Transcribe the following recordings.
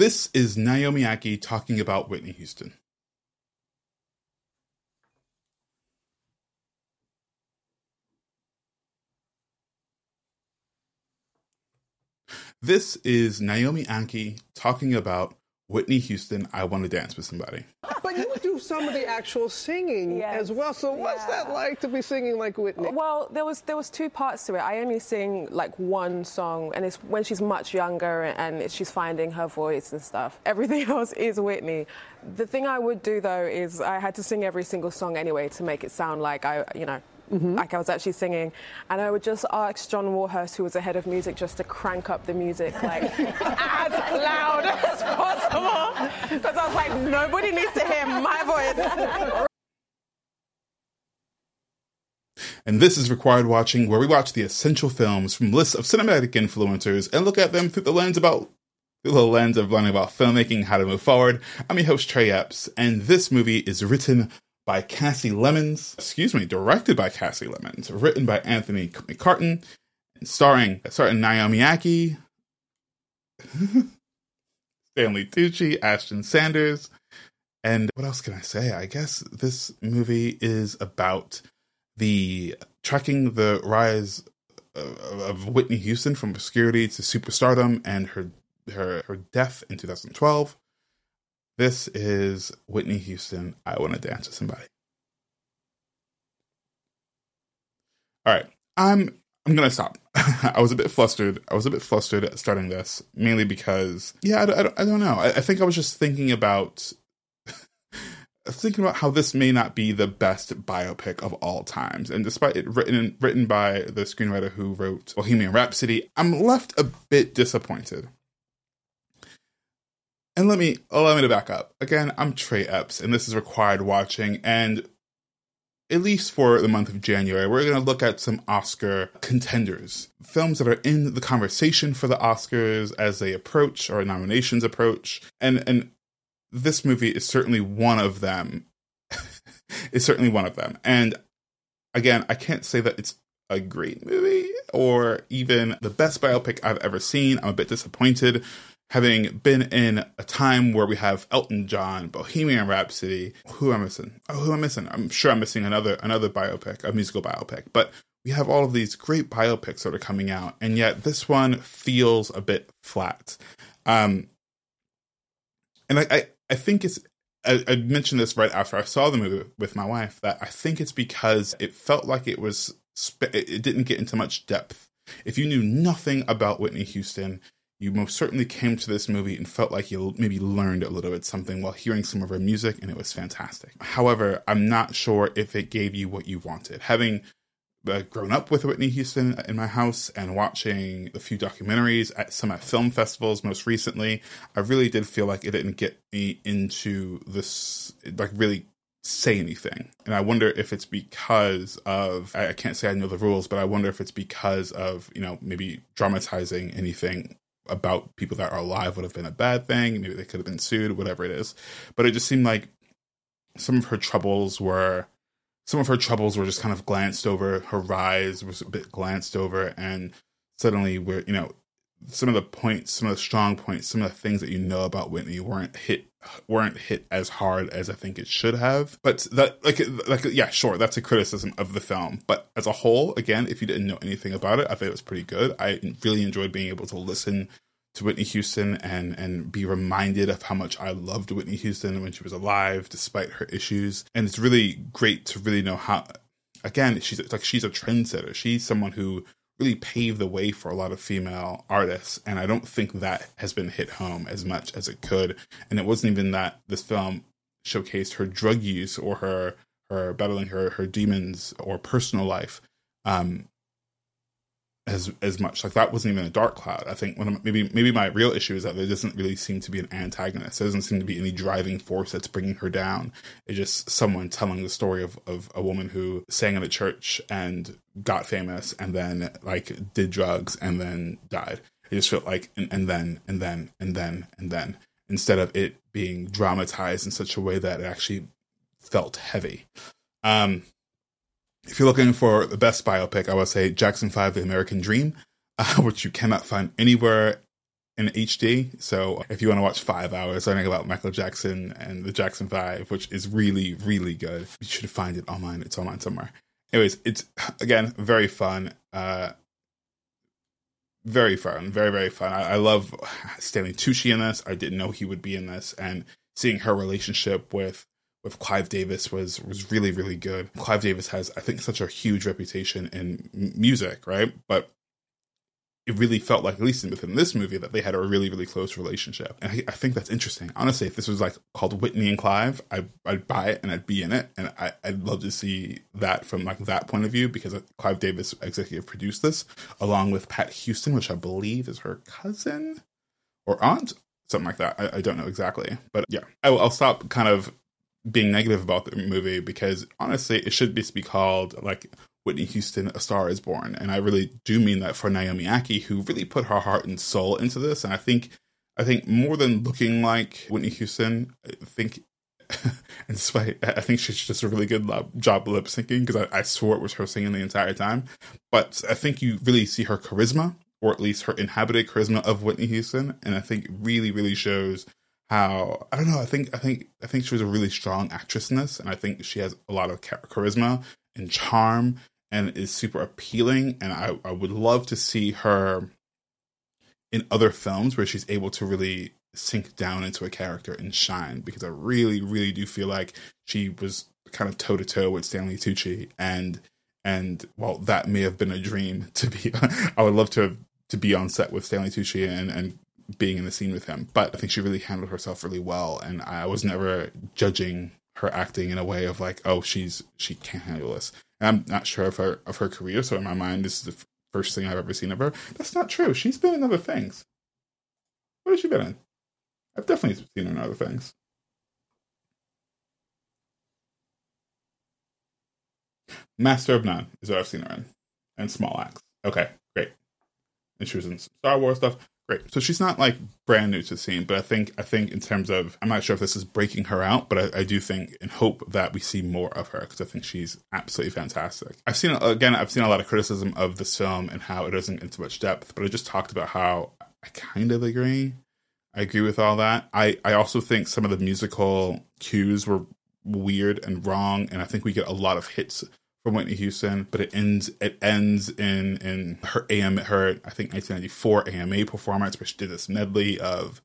This is Naomi Ackie talking about Whitney Houston. This is Naomi Ackie talking about Whitney Houston, I Want to Dance with Somebody. But you do some of the actual singing as well. So what's that like, to be singing like Whitney? Well, there was two parts to it. I only sing like one song, and it's when she's much younger and she's finding her voice and stuff. Everything else is Whitney. The thing I would do though is I had to sing every single song anyway to make it sound like I was actually singing, and I would just ask John Warhurst, who was the head of music, just to crank up the music like as loud as possible, because I was like, nobody needs to hear my voice. And this is Required Watching, where we watch the essential films from lists of cinematic influencers and look at them through the lens of learning about filmmaking, how to move forward. I'm your host, Trey Epps, and this movie is directed by Cassie Lemons, written by Anthony McCartan, and starring Naomi Ackie, Stanley Tucci, Ashton Sanders, and what else can I say? I guess this movie is about tracking the rise of Whitney Houston from obscurity to superstardom and her death in 2012. This is Whitney Houston, I Want to Dance with Somebody. All right, I'm going to stop. I was a bit flustered starting this, mainly because, I don't know. I think I was just thinking about how this may not be the best biopic of all times. And despite it written by the screenwriter who wrote Bohemian Rhapsody, I'm left a bit disappointed. And allow me to back up. Again, I'm Trey Epps, and this is Required Watching. And at least for the month of January, we're going to look at some Oscar contenders. Films that are in the conversation for the Oscars as they approach, or nominations approach. And this movie is certainly one of them. It's certainly one of them. And again, I can't say that it's a great movie or even the best biopic I've ever seen. I'm a bit disappointed, having been in a time where we have Elton John, Bohemian Rapsody. Who am I missing? I'm sure I'm missing another biopic, a musical biopic. But we have all of these great biopics that are coming out, and yet this one feels a bit flat. And I think it's... I mentioned this right after I saw the movie with my wife, that I think it's because it felt like it didn't get into much depth. If you knew nothing about Whitney Houston, you most certainly came to this movie and felt like you maybe learned a little bit something while hearing some of her music, and it was fantastic. However, I'm not sure if it gave you what you wanted. Having grown up with Whitney Houston in my house and watching a few documentaries at film festivals most recently, I really did feel like it didn't get me into this, like, really say anything. And I wonder if it's because of, I can't say I know the rules, but I wonder if it's because of, maybe dramatizing anything about people that are alive would have been a bad thing. Maybe they could have been sued, whatever it is. But it just seemed like some of her troubles were just kind of glanced over. Her rise was a bit glanced over, and suddenly we're, some of the points, some of the strong points, some of the things that you know about Whitney weren't hit as hard as I think it should have. But that, sure, that's a criticism of the film. But as a whole, again, if you didn't know anything about it, I thought it was pretty good. I really enjoyed being able to listen to Whitney Houston and be reminded of how much I loved Whitney Houston when she was alive, despite her issues. And it's really great to really know how, again, she's a trendsetter. She's someone who really paved the way for a lot of female artists, and I don't think that has been hit home as much as it could. And it wasn't even that this film showcased her drug use or her battling her demons or personal life as much. Like, that wasn't even a dark cloud. I think maybe my real issue is that there doesn't really seem to be an antagonist. There doesn't seem to be any driving force that's bringing her down. It's just someone telling the story of a woman who sang in a church and got famous and then, like, did drugs and then died. It just felt like, and then, instead of it being dramatized in such a way that it actually felt heavy. If you're looking for the best biopic, I would say Jackson 5, The American Dream, which you cannot find anywhere in HD. So if you want to watch 5 hours learning about Michael Jackson and the Jackson 5, which is really, really good, you should find it online. It's online somewhere. Anyways, it's, again, very fun. Very fun. Very, very fun. I love Stanley Tucci in this. I didn't know he would be in this. And seeing her relationship with Clive Davis was really, really good. Clive Davis has, I think, such a huge reputation in music, right? But it really felt like, at least within this movie, that they had a really, really close relationship. And I think that's interesting. Honestly, if this was like called Whitney and Clive, I'd buy it and I'd be in it. And I'd love to see that from like that point of view, because Clive Davis executive produced this along with Pat Houston, which I believe is her cousin or aunt, something like that. I don't know exactly. But yeah, I'll stop kind of being negative about the movie, because honestly it should just be called like Whitney Houston, A Star is Born. And I really do mean that for Naomi Ackie, who really put her heart and soul into this. And I think more than looking like Whitney Houston, I think, and despite, I think she's just a really good job lip syncing, because I swore it was her singing the entire time. But I think you really see her charisma, or at least her inhabited charisma of Whitney Houston. And I think really, really shows how, I don't know, I think she was a really strong actress in this, and I think she has a lot of charisma and charm and is super appealing. And I would love to see her in other films where she's able to really sink down into a character and shine, because I really, really do feel like she was kind of toe-to-toe with Stanley Tucci, and while that may have been a dream to be, I would love to be on set with Stanley Tucci and being in the scene with him. But I think she really handled herself really well, and I was never judging her acting in a way of like, oh, she can't handle this. And I'm not sure of her career, so in my mind this is the first thing I've ever seen of her. That's not true. She's been in other things. What has she been in? I've definitely seen her in other things. Master of None is what I've seen her in, and Small Axe. Okay, great. And she was in some Star Wars stuff. Great. So she's not like brand new to the scene, but I think in terms of, I'm not sure if this is breaking her out, but I do think and hope that we see more of her, because I think she's absolutely fantastic. I've seen a lot of criticism of this film and how it doesn't get into much depth, but I just talked about how I kind of agree. I agree with all that. I also think some of the musical cues were weird and wrong, and I think we get a lot of hits from Whitney Houston, but it ends in her AMA, her, I think, 1994 AMA performance, where she did this medley of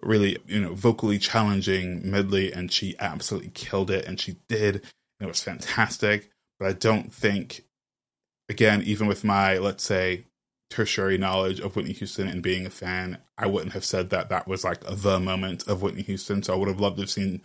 really, vocally challenging medley, and she absolutely killed it, and she did, and it was fantastic. But I don't think, again, even with my, let's say, tertiary knowledge of Whitney Houston and being a fan, I wouldn't have said that that was like the moment of Whitney Houston. So I would have loved to have seen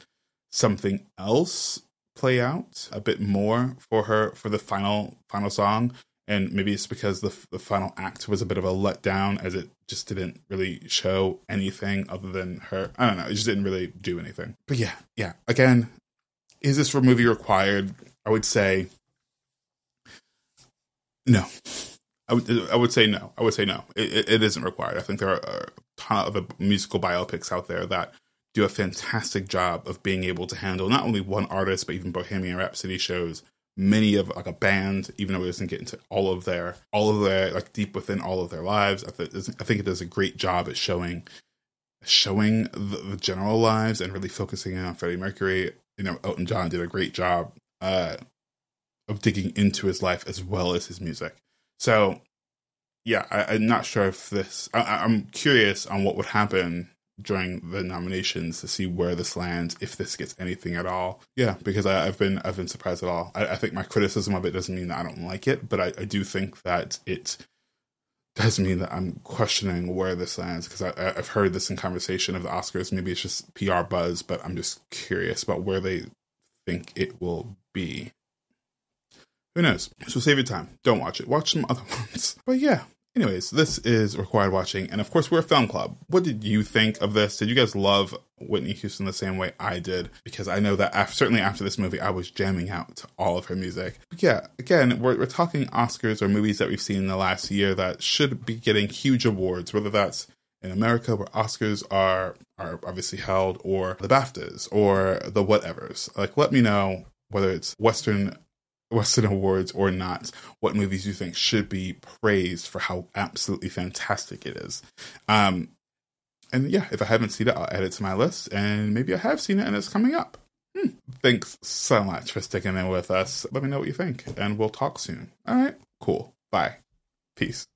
something else play out a bit more for her for the final song. And maybe it's because the final act was a bit of a letdown, as it just didn't really show anything other than her. I don't know, it just didn't really do anything. But yeah, again, is this for movie required? I would say no. I would say no. It isn't required. I think there are a ton of musical biopics out there that do a fantastic job of being able to handle not only one artist, but even Bohemian Rhapsody shows many of like a band, even though it doesn't get into all of their like deep within all of their lives. I think it does a great job at showing the general lives and really focusing in on Freddie Mercury. Elton John did a great job of digging into his life as well as his music. So yeah, I'm not sure if this, I'm curious on what would happen during the nominations to see where this lands, if this gets anything at all. Yeah, because I've been surprised at all. I think my criticism of it doesn't mean that I don't like it, but I do think that it does mean that I'm questioning where this lands, because I've heard this in conversation of the Oscars. Maybe it's just PR buzz, but I'm just curious about where they think it will be. Who knows? So save your time. Don't watch it. Watch some other ones. But yeah. Anyways, this is Required Watching, and of course, we're a film club. What did you think of this? Did you guys love Whitney Houston the same way I did? Because I know that certainly after this movie, I was jamming out to all of her music. But yeah, again, we're talking Oscars or movies that we've seen in the last year that should be getting huge awards, whether that's in America, where Oscars are obviously held, or the BAFTAs, or the whatevers. Like, let me know whether it's Western awards or not, what movies you think should be praised for how absolutely fantastic it is. And yeah, if I haven't seen it, I'll add it to my list. And maybe I have seen it and it's coming up. Thanks so much for sticking in with us. Let me know what you think, and we'll talk soon. All right, cool. Bye. Peace.